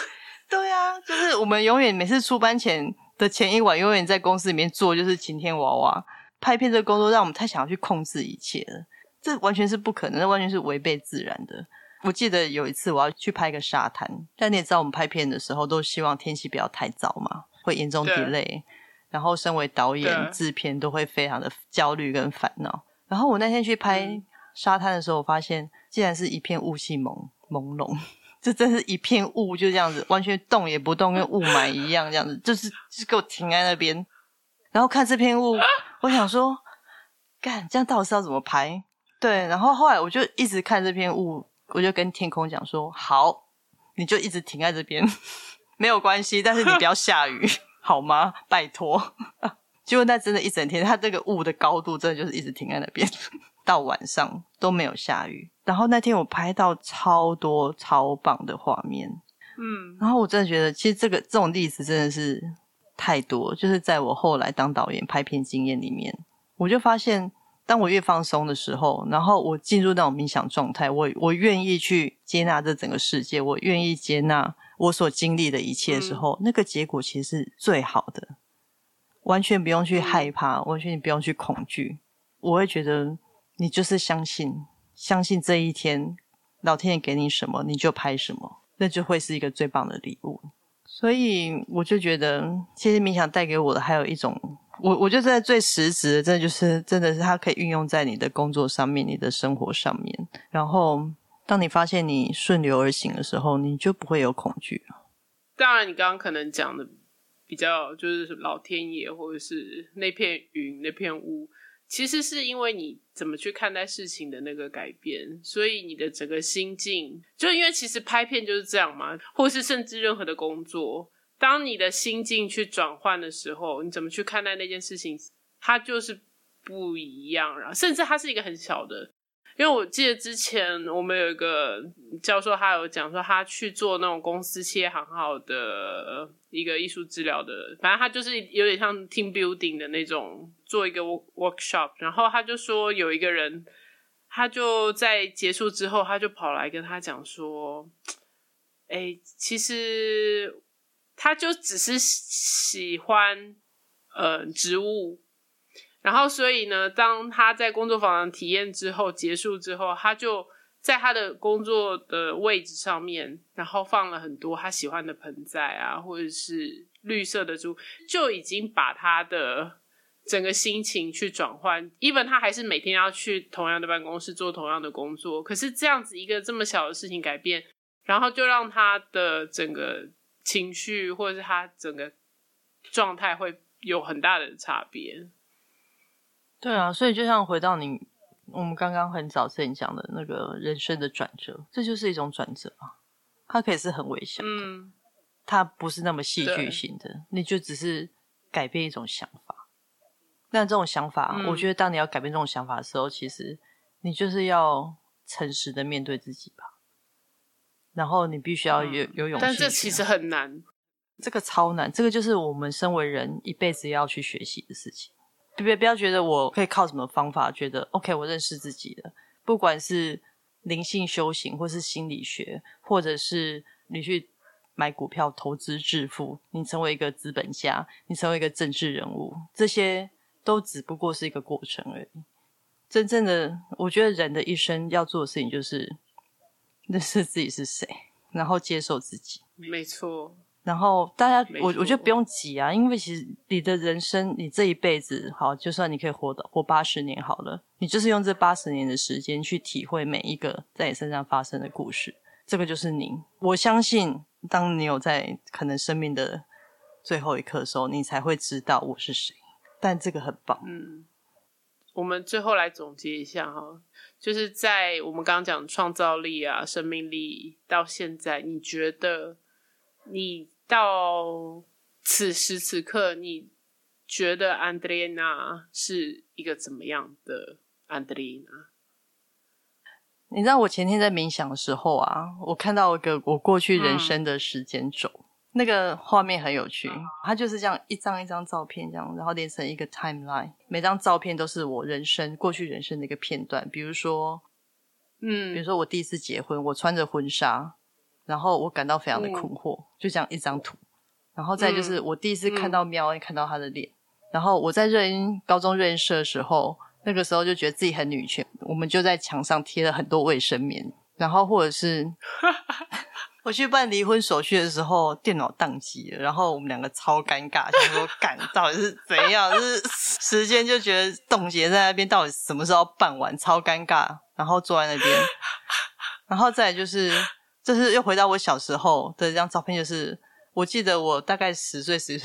对啊，就是我们永远每次出班前的前一晚永远在公司里面做就是晴天娃娃。拍片这个工作让我们太想要去控制一切了，这完全是不可能，这完全是违背自然的。我记得有一次我要去拍个沙滩，但你也知道我们拍片的时候都希望天气不要太早嘛，会严重 delay，然后身为导演制片都会非常的焦虑跟烦恼。然后我那天去拍沙滩的时候，我发现竟然是一片雾气朦胧，这真是一片雾，就这样子完全动也不动，跟雾霾一样这样子，就是给我停在那边。然后看这片雾，我想说干，这样到底是要怎么拍？对，然后后来我就一直看这片雾，我就跟天空讲说，好，你就一直停在这边没有关系，但是你不要下雨好吗？拜托结果那真的一整天，它这个雾的高度真的就是一直停在那边到晚上都没有下雨。然后那天我拍到超多超棒的画面，然后我真的觉得其实这种例子真的是太多，就是在我后来当导演拍片经验里面，我就发现当我越放松的时候，然后我进入那种冥想状态，我愿意去接纳这整个世界，我愿意接纳我所经历的一切的时候，那个结果其实是最好的，完全不用去害怕，完全不用去恐惧。我会觉得你就是相信这一天老天爷给你什么你就拍什么，那就会是一个最棒的礼物。所以我就觉得其实冥想带给我的还有一种，我就在最实质的，真的是它可以运用在你的工作上面，你的生活上面。然后当你发现你顺流而行的时候，你就不会有恐惧了。当然你刚刚可能讲的比较就是老天爷或者是那片云那片雾，其实是因为你怎么去看待事情的那个改变，所以你的整个心境，就因为其实拍片就是这样嘛，或是甚至任何的工作，当你的心境去转换的时候，你怎么去看待那件事情它就是不一样，然后甚至它是一个很小的。因为我记得之前我们有一个教授，他有讲说他去做那种公司企业行号的一个艺术治疗的，反正他就是有点像 team building 的那种，做一个 workshop。 然后他就说有一个人，他就在结束之后他就跑来跟他讲说，其实他就只是喜欢植物，然后所以呢当他在工作坊体验之后结束之后，他就在他的工作的位置上面，然后放了很多他喜欢的盆栽啊，或者是绿色的猪，就已经把他的整个心情去转换。even 他还是每天要去同样的办公室做同样的工作，可是这样子一个这么小的事情改变，然后就让他的整个情绪或者是他整个状态会有很大的差别。对啊，所以就像回到我们刚刚很早之前讲的那个人生的转折，这就是一种转折啊，它可以是很微小的，它不是那么戏剧性的，你就只是改变一种想法。那这种想法，我觉得当你要改变这种想法的时候，其实你就是要诚实的面对自己吧，然后你必须要有勇气。但这其实很难，这个超难，这个就是我们身为人一辈子要去学习的事情。不要觉得我可以靠什么方法觉得 OK 我认识自己了，不管是灵性修行或是心理学，或者是你去买股票投资致富，你成为一个资本家，你成为一个政治人物，这些都只不过是一个过程而已。真正的我觉得人的一生要做的事情就是认识自己是谁，然后接受自己。没错，然后大家我觉得不用急啊，因为其实你的人生你这一辈子，好，就算你可以活80年好了，你就是用这80年的时间去体会每一个在你身上发生的故事，这个就是你。我相信当你有在可能生命的最后一刻的时候，你才会知道我是谁，但这个很棒。我们最后来总结一下哈，就是在我们刚刚讲创造力啊生命力到现在，你觉得你到此时此刻，你觉得 Andrina 是一个怎么样的 Andrina？你知道我前天在冥想的时候啊，我看到一个我过去人生的时间轴，那个画面很有趣，它就是这样一张一张照片这样，然后连成一个 timeline， 每张照片都是我人生过去人生的一个片段。比如说我第一次结婚，我穿着婚纱，然后我感到非常的困惑，就这样一张图。然后再就是我第一次看到喵恩，看到她的脸。然后我在热音高中热音社的时候，那个时候就觉得自己很女权，我们就在墙上贴了很多卫生棉。然后或者是我去办离婚手续的时候，电脑宕机了，然后我们两个超尴尬，想说干到底是怎样，就是时间就觉得冻结在那边，到底什么时候办完，超尴尬。然后坐在那边，然后再来就是又回到我小时候的一张照片，就是我记得我大概10岁，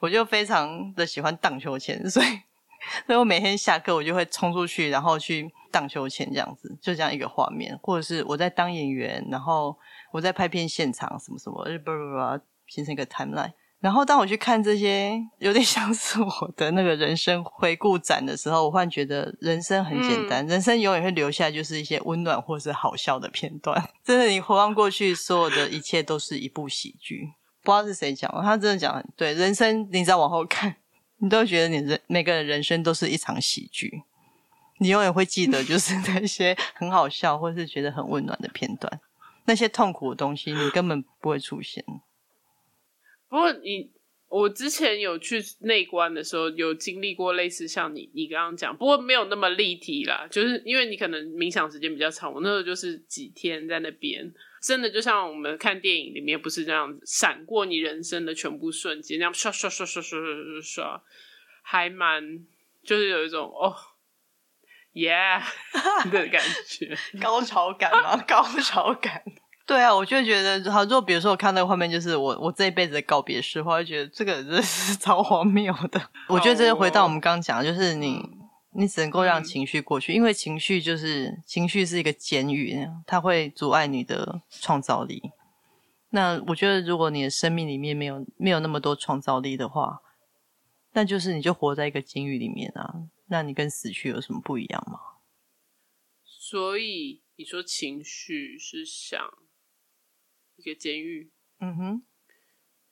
我就非常的喜欢荡秋千，所以我每天下课我就会冲出去，然后去荡秋千这样子，就这样一个画面。或者是我在当演员，然后我在拍片现场什么什么，形成一个 timeline。 然后当我去看这些有点像是我的那个人生回顾展的时候，我忽然觉得人生很简单，人生永远会留下就是一些温暖或是好笑的片段。真的，你回望过去，所有的一切都是一部喜剧。不知道是谁讲的，他真的讲很对，人生你只要往后看，你都会觉得每个人人生都是一场喜剧，你永远会记得就是那些很好笑或是觉得很温暖的片段，那些痛苦的东西你根本不会出现。不过我之前有去内观的时候，有经历过类似像你刚刚讲，不过没有那么立体啦，就是因为你可能冥想时间比较长，我那时候就是几天在那边，真的就像我们看电影里面不是这样闪过你人生的全部瞬间，那样刷刷刷刷刷刷刷，还蛮就是有一种哦 yeah 的感觉，高潮感嘛，高潮感。对啊，我就觉得好，如果比如说我看那个画面，就是我这一辈子的告别式，我就觉得这个真是超荒谬的。我觉得这就回到我们刚刚讲的，就是你只能够让情绪过去，因为情绪是一个监狱，它会阻碍你的创造力。那我觉得如果你的生命里面没有那么多创造力的话，那就是你就活在一个监狱里面啊，那你跟死去有什么不一样吗？所以你说情绪是像一个监狱，嗯哼，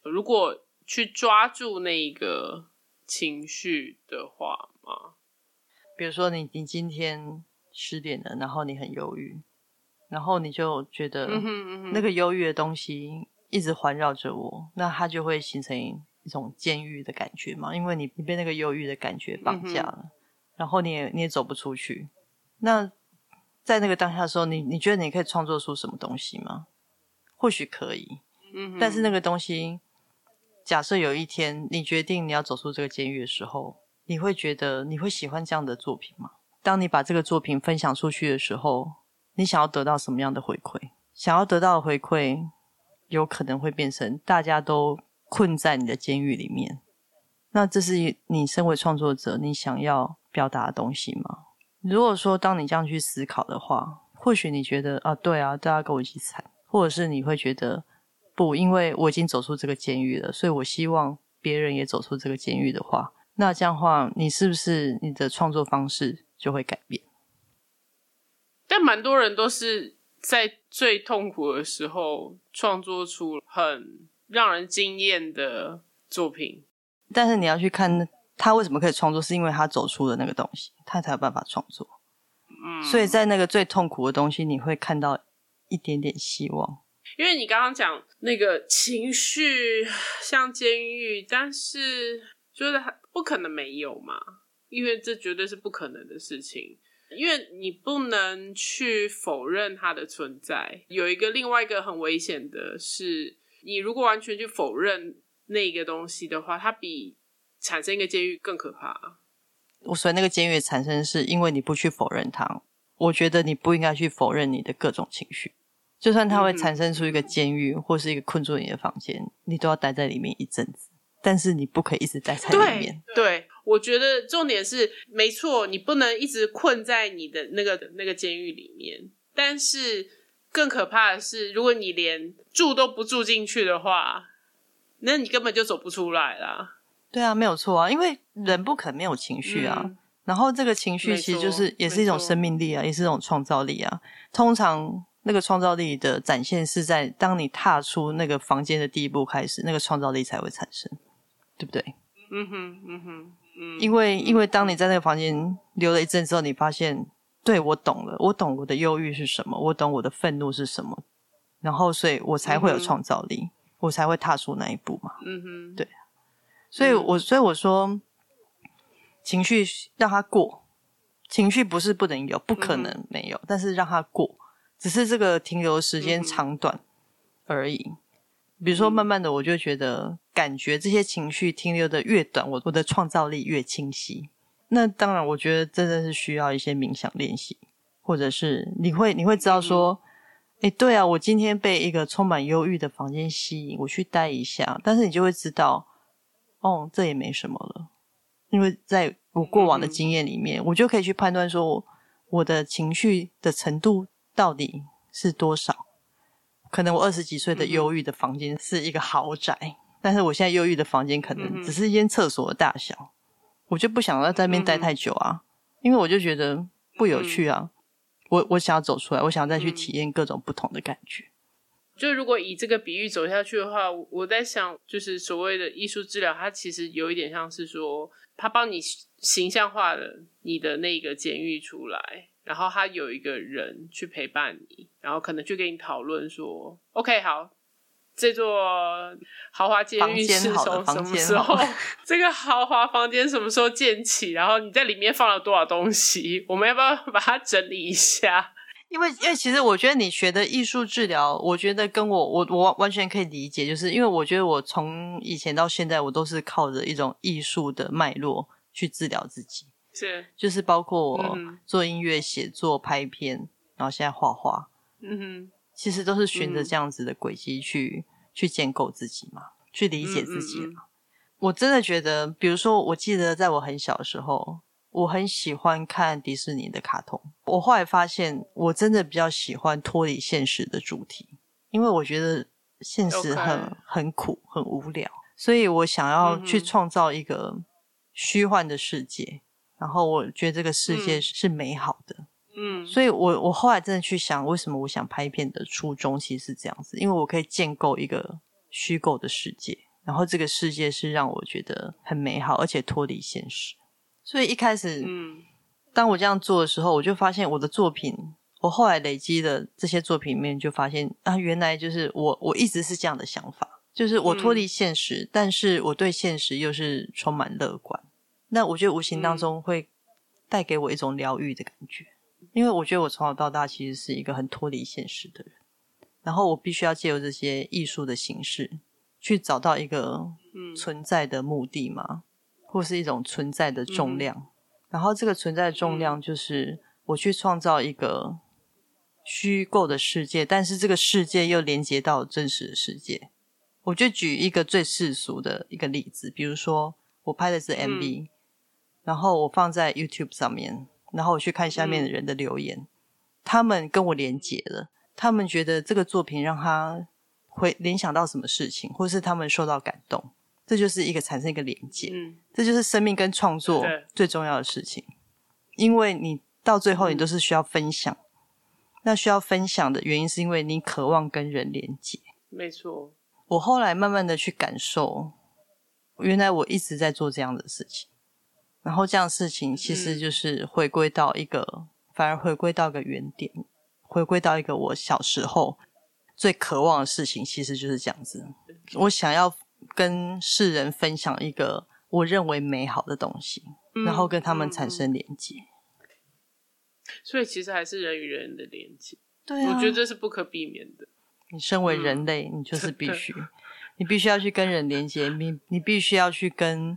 如果去抓住那个情绪的话吗？比如说你今天失恋了，然后你很忧郁，然后你就觉得那个忧郁的东西一直环绕着我，那它就会形成一种监狱的感觉嘛，因为你被那个忧郁的感觉绑架了，然后你也走不出去。那在那个当下的时候，你觉得你可以创作出什么东西吗？或许可以，但是那个东西，假设有一天你决定你要走出这个监狱的时候，你会觉得你会喜欢这样的作品吗？当你把这个作品分享出去的时候，你想要得到什么样的回馈？想要得到的回馈有可能会变成大家都困在你的监狱里面，那这是你身为创作者你想要表达的东西吗？如果说当你这样去思考的话，或许你觉得啊，对啊，大家跟我一起惨，或者是你会觉得不，因为我已经走出这个监狱了，所以我希望别人也走出这个监狱的话，那这样的话你是不是你的创作方式就会改变？但蛮多人都是在最痛苦的时候创作出很让人惊艳的作品，但是你要去看他为什么可以创作，是因为他走出了那个东西，他才有办法创作。所以在那个最痛苦的东西，你会看到一点点希望。因为你刚刚讲那个情绪像监狱，但是就是不可能没有嘛，因为这绝对是不可能的事情，因为你不能去否认它的存在。有一个另外一个很危险的是，你如果完全去否认那个东西的话，它比产生一个监狱更可怕。我所以那个监狱的产生是因为你不去否认它。我觉得你不应该去否认你的各种情绪，就算它会产生出一个监狱或是一个困住你的房间，你都要待在里面一阵子，但是你不可以一直待在里面。 对，我觉得重点是没错，你不能一直困在你的那个监狱里面，但是更可怕的是，如果你连住都不住进去的话，那你根本就走不出来啦。对啊，没有错啊，因为人不可能没有情绪啊，然后这个情绪其实就是也是一种生命力啊，也是一种创造力啊。通常那个创造力的展现是在当你踏出那个房间的第一步开始，那个创造力才会产生，对不对？嗯哼，嗯哼，嗯。因为当你在那个房间留了一阵之后，你发现，对，我懂了，我懂我的忧郁是什么，我懂我的愤怒是什么，然后所以我才会有创造力，我才会踏出那一步嘛。嗯哼，对。所以我说，情绪让它过，情绪不是不能有，不可能没有，但是让它过，只是这个停留时间长短而已。比如说，慢慢的，我就觉得，感觉这些情绪停留的越短，我的创造力越清晰。那当然，我觉得真的是需要一些冥想练习，或者是你会知道说，诶，对啊，我今天被一个充满忧郁的房间吸引，我去待一下，但是你就会知道，哦，这也没什么了，因为在我过往的经验里面，我就可以去判断说我的情绪的程度到底是多少。可能我20几岁的忧郁的房间是一个豪宅，但是我现在忧郁的房间可能只是一间厕所的大小，我就不想要在那边待太久啊，因为我就觉得不有趣啊。我想要走出来，我想要再去体验各种不同的感觉。就如果以这个比喻走下去的话，我在想，就是所谓的艺术治疗，它其实有一点像是说，它帮你形象化了你的那个监狱出来，然后它有一个人去陪伴你，然后可能去跟你讨论说 OK 好，这座豪华监狱是从什么时候，这个豪华房间什么时候建起，然后你在里面放了多少东西，我们要不要把它整理一下。因为其实我觉得你学的艺术治疗，我觉得跟我完全可以理解，就是因为我觉得我从以前到现在，我都是靠着一种艺术的脉络去治疗自己，是就是包括我做音乐、写作、拍片，然后现在画画，嗯哼，其实都是循着这样子的轨迹去建构自己嘛，去理解自己嘛。我真的觉得，比如说，我记得在我很小的时候，我很喜欢看迪士尼的卡通，我后来发现我真的比较喜欢脱离现实的主题，因为我觉得现实很苦很无聊，所以我想要去创造一个虚幻的世界，然后我觉得这个世界是美好的。所以我后来真的去想，为什么我想拍片的初衷其实是这样子，因为我可以建构一个虚构的世界，然后这个世界是让我觉得很美好而且脱离现实。所以一开始当我这样做的时候，我就发现我的作品，我后来累积的这些作品里面就发现啊，原来就是我一直是这样的想法，就是我脱离现实，但是我对现实又是充满乐观。那我觉得无形当中会带给我一种疗愈的感觉，因为我觉得我从小到大其实是一个很脱离现实的人，然后我必须要借由这些艺术的形式去找到一个存在的目的嘛，或是一种存在的重量，然后这个存在的重量就是我去创造一个虚构的世界，但是这个世界又连接到真实的世界。我就举一个最世俗的一个例子，比如说我拍的是 MV， 然后我放在 YouTube 上面，然后我去看下面的人的留言，他们跟我连结了，他们觉得这个作品让他会联想到什么事情，或是他们受到感动，这就是一个产生一个连结，这就是生命跟创作最重要的事情，因为你到最后你都是需要分享，那需要分享的原因是因为你渴望跟人连结。没错，我后来慢慢的去感受，原来我一直在做这样的事情，然后这样的事情其实就是回归到一个反而回归到一个原点，回归到一个我小时候最渴望的事情，其实就是这样子，我想要跟世人分享一个我认为美好的东西，然后跟他们产生连结。所以其实还是人与人的连结，对啊，我觉得这是不可避免的。你身为人类，你就是必须你必须要去跟人连结，你必须要去跟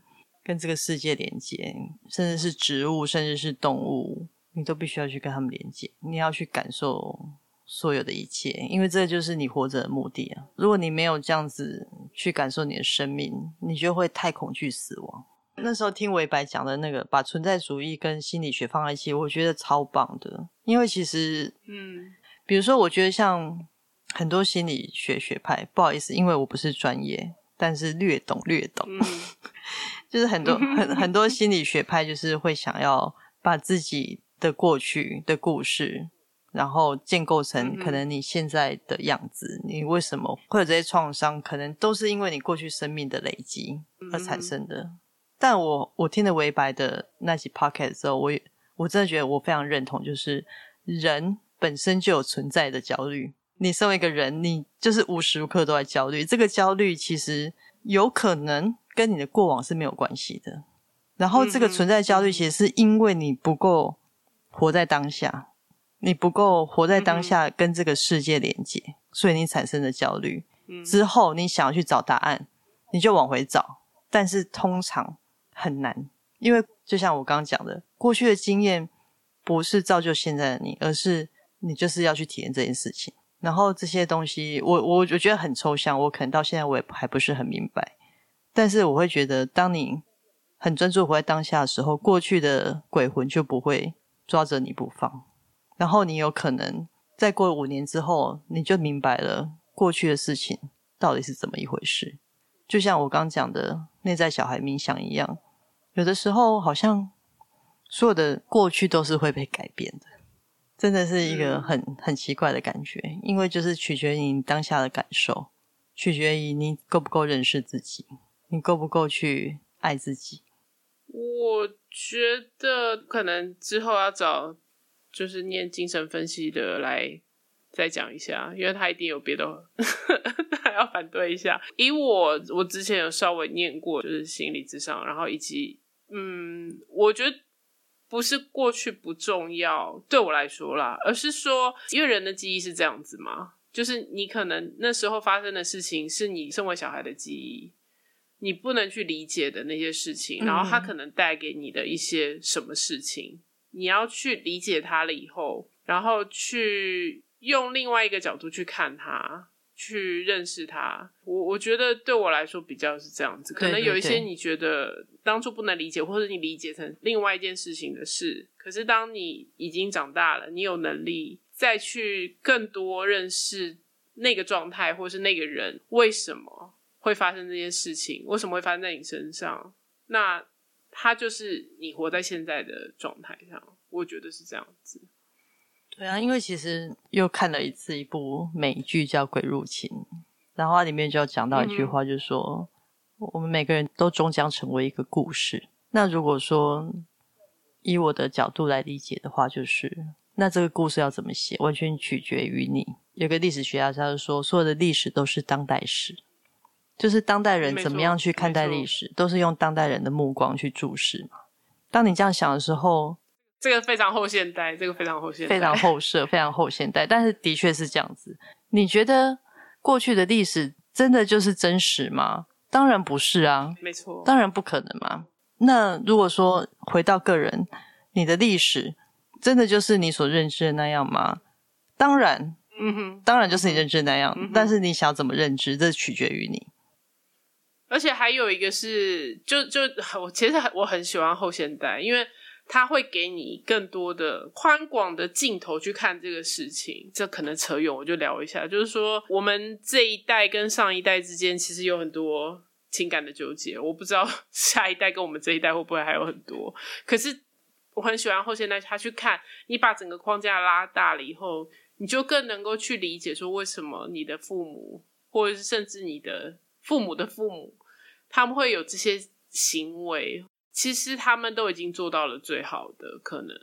这个世界连接，甚至是植物，甚至是动物，你都必须要去跟他们连接，你要去感受所有的一切，因为这就是你活着的目的啊。如果你没有这样子去感受你的生命，你就会太恐惧死亡。那时候听维白讲的那个把存在主义跟心理学放在一起，我觉得超棒的，因为其实比如说我觉得像很多心理学学派，不好意思，因为我不是专业，但是略懂略懂就是很多心理学派就是会想要把自己的过去的故事然后建构成可能你现在的样子，你为什么会有这些创伤，可能都是因为你过去生命的累积而产生的。但我听了维白的那集 podcast 之后，我真的觉得我非常认同，就是人本身就有存在的焦虑，你身为一个人，你就是无时无刻都在焦虑，这个焦虑其实有可能跟你的过往是没有关系的，然后这个存在焦虑其实是因为你不够活在当下，你不够活在当下跟这个世界连接，所以你产生的焦虑之后，你想要去找答案，你就往回找，但是通常很难，因为就像我刚刚讲的，过去的经验不是造就现在的你，而是你就是要去体验这件事情。然后这些东西我觉得很抽象，我可能到现在我也还不是很明白，但是我会觉得当你很专注活在当下的时候，过去的鬼魂就不会抓着你不放，然后你有可能再过5年之后，你就明白了过去的事情到底是怎么一回事。就像我刚讲的内在小孩冥想一样，有的时候好像所有的过去都是会被改变的，真的是一个很奇怪的感觉，因为就是取决于你当下的感受，取决于你够不够认识自己，你够不够去爱自己。我觉得可能之后要找就是念精神分析的来再讲一下，因为他一定有别的他要反对一下。以我之前有稍微念过就是心理咨商，然后以及我觉得不是过去不重要对我来说啦，而是说因为人的记忆是这样子嘛，就是你可能那时候发生的事情是你身为小孩的记忆，你不能去理解的那些事情，然后它可能带给你的一些什么事情，你要去理解它了以后，然后去用另外一个角度去看它，去认识它。我觉得对我来说比较是这样子，可能有一些你觉得当初不能理解，或者你理解成另外一件事情的事，可是当你已经长大了，你有能力再去更多认识那个状态或是那个人为什么会发生这件事情，为什么会发生在你身上，那它就是你活在现在的状态上，我觉得是这样子。对啊，因为其实又看了一部美剧叫《鬼入侵》，然后它里面就讲到一句话，就是说我们每个人都终将成为一个故事。那如果说以我的角度来理解的话，就是那这个故事要怎么写完全取决于你。有个历史学家他就说，所有的历史都是当代史，就是当代人怎么样去看待历史，都是用当代人的目光去注视嘛。当你这样想的时候，这个非常后现代，这个非常后现代，非常后设，非常后现代，但是的确是这样子。你觉得过去的历史真的就是真实吗？当然不是啊，没错，当然不可能嘛。那如果说回到个人，你的历史真的就是你所认知的那样吗？当然，当然就是你认知的那样，但是你想怎么认知，这取决于你。而且还有一个是，就我其实我很喜欢后现代，因为他会给你更多的宽广的镜头去看这个事情。这可能扯远，我就聊一下，就是说我们这一代跟上一代之间其实有很多情感的纠结，我不知道下一代跟我们这一代会不会还有很多，可是我很喜欢后现代，他去看你把整个框架拉大了以后，你就更能够去理解说为什么你的父母或者是甚至你的父母的父母他们会有这些行为，其实他们都已经做到了最好的可能。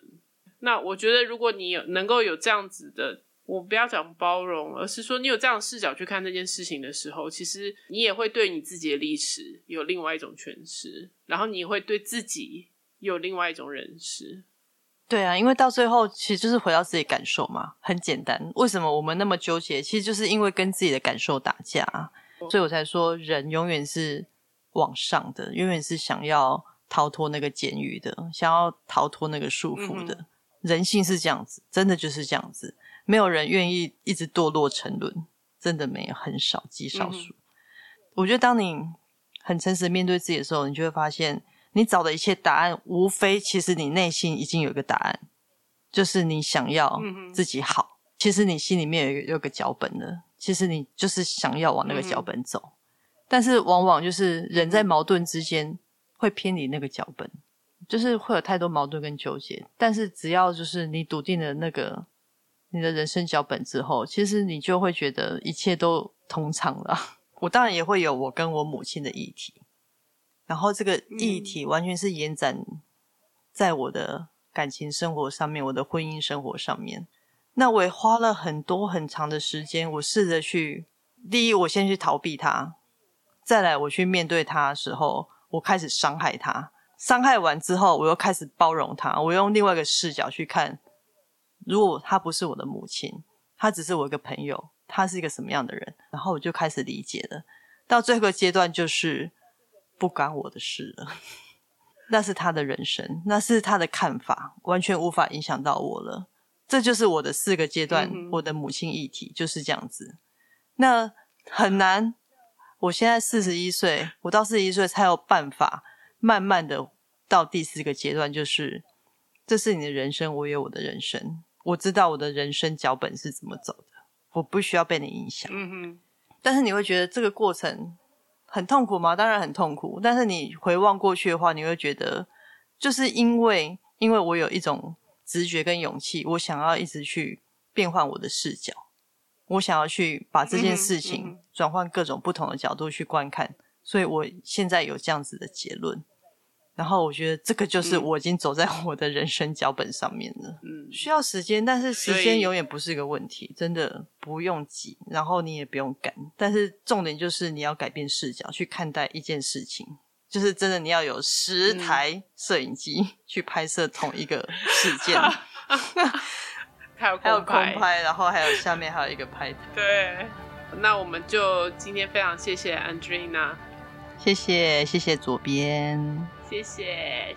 那我觉得如果你能够有这样子的，我不要讲包容，而是说你有这样的视角去看这件事情的时候，其实你也会对你自己的历史有另外一种诠释，然后你也会对自己有另外一种认识。对啊，因为到最后其实就是回到自己感受嘛，很简单。为什么我们那么纠结，其实就是因为跟自己的感受打架啊，所以我才说人永远是往上的，永远是想要逃脱那个监狱的，想要逃脱那个束缚的，人性是这样子，真的就是这样子，没有人愿意一直堕落沉沦，真的没有，很少，极少数。我觉得当你很诚实面对自己的时候，你就会发现你找的一切答案无非其实你内心已经有一个答案，就是你想要自己好，其实你心里面有个脚本的，其实你就是想要往那个脚本走，但是往往就是人在矛盾之间会偏离那个脚本，就是会有太多矛盾跟纠结。但是只要就是你笃定了那个你的人生脚本之后，其实你就会觉得一切都通畅了。我当然也会有我跟我母亲的议题，然后这个议题完全是延展在我的感情生活上面，我的婚姻生活上面。那我也花了很多很长的时间，我试着去，第一我先去逃避它，再来我去面对它的时候，我开始伤害它，伤害完之后我又开始包容它，我用另外一个视角去看，如果她不是我的母亲，她只是我一个朋友，她是一个什么样的人，然后我就开始理解了。到最后阶段就是不干我的事了那是她的人生，那是她的看法，完全无法影响到我了。这就是我的四个阶段，我的母亲议题就是这样子。那很难，我现在41岁，我到41岁才有办法慢慢的到第四个阶段，就是这是你的人生，我也有我的人生，我知道我的人生脚本是怎么走的，我不需要被你影响。但是你会觉得这个过程很痛苦吗？当然很痛苦，但是你回望过去的话，你会觉得就是因为我有一种直觉跟勇气，我想要一直去变换我的视角，我想要去把这件事情转换各种不同的角度去观看，所以我现在有这样子的结论。然后我觉得这个就是我已经走在我的人生脚本上面了。需要时间，但是时间永远不是一个问题，真的不用急，然后你也不用赶，但是重点就是你要改变视角去看待一件事情，就是真的你要有10台摄影机去拍摄同一个事件还有空拍，然后还有下面还有一个拍。对，那我们就今天非常谢谢 Andrina， 谢谢左边，谢谢。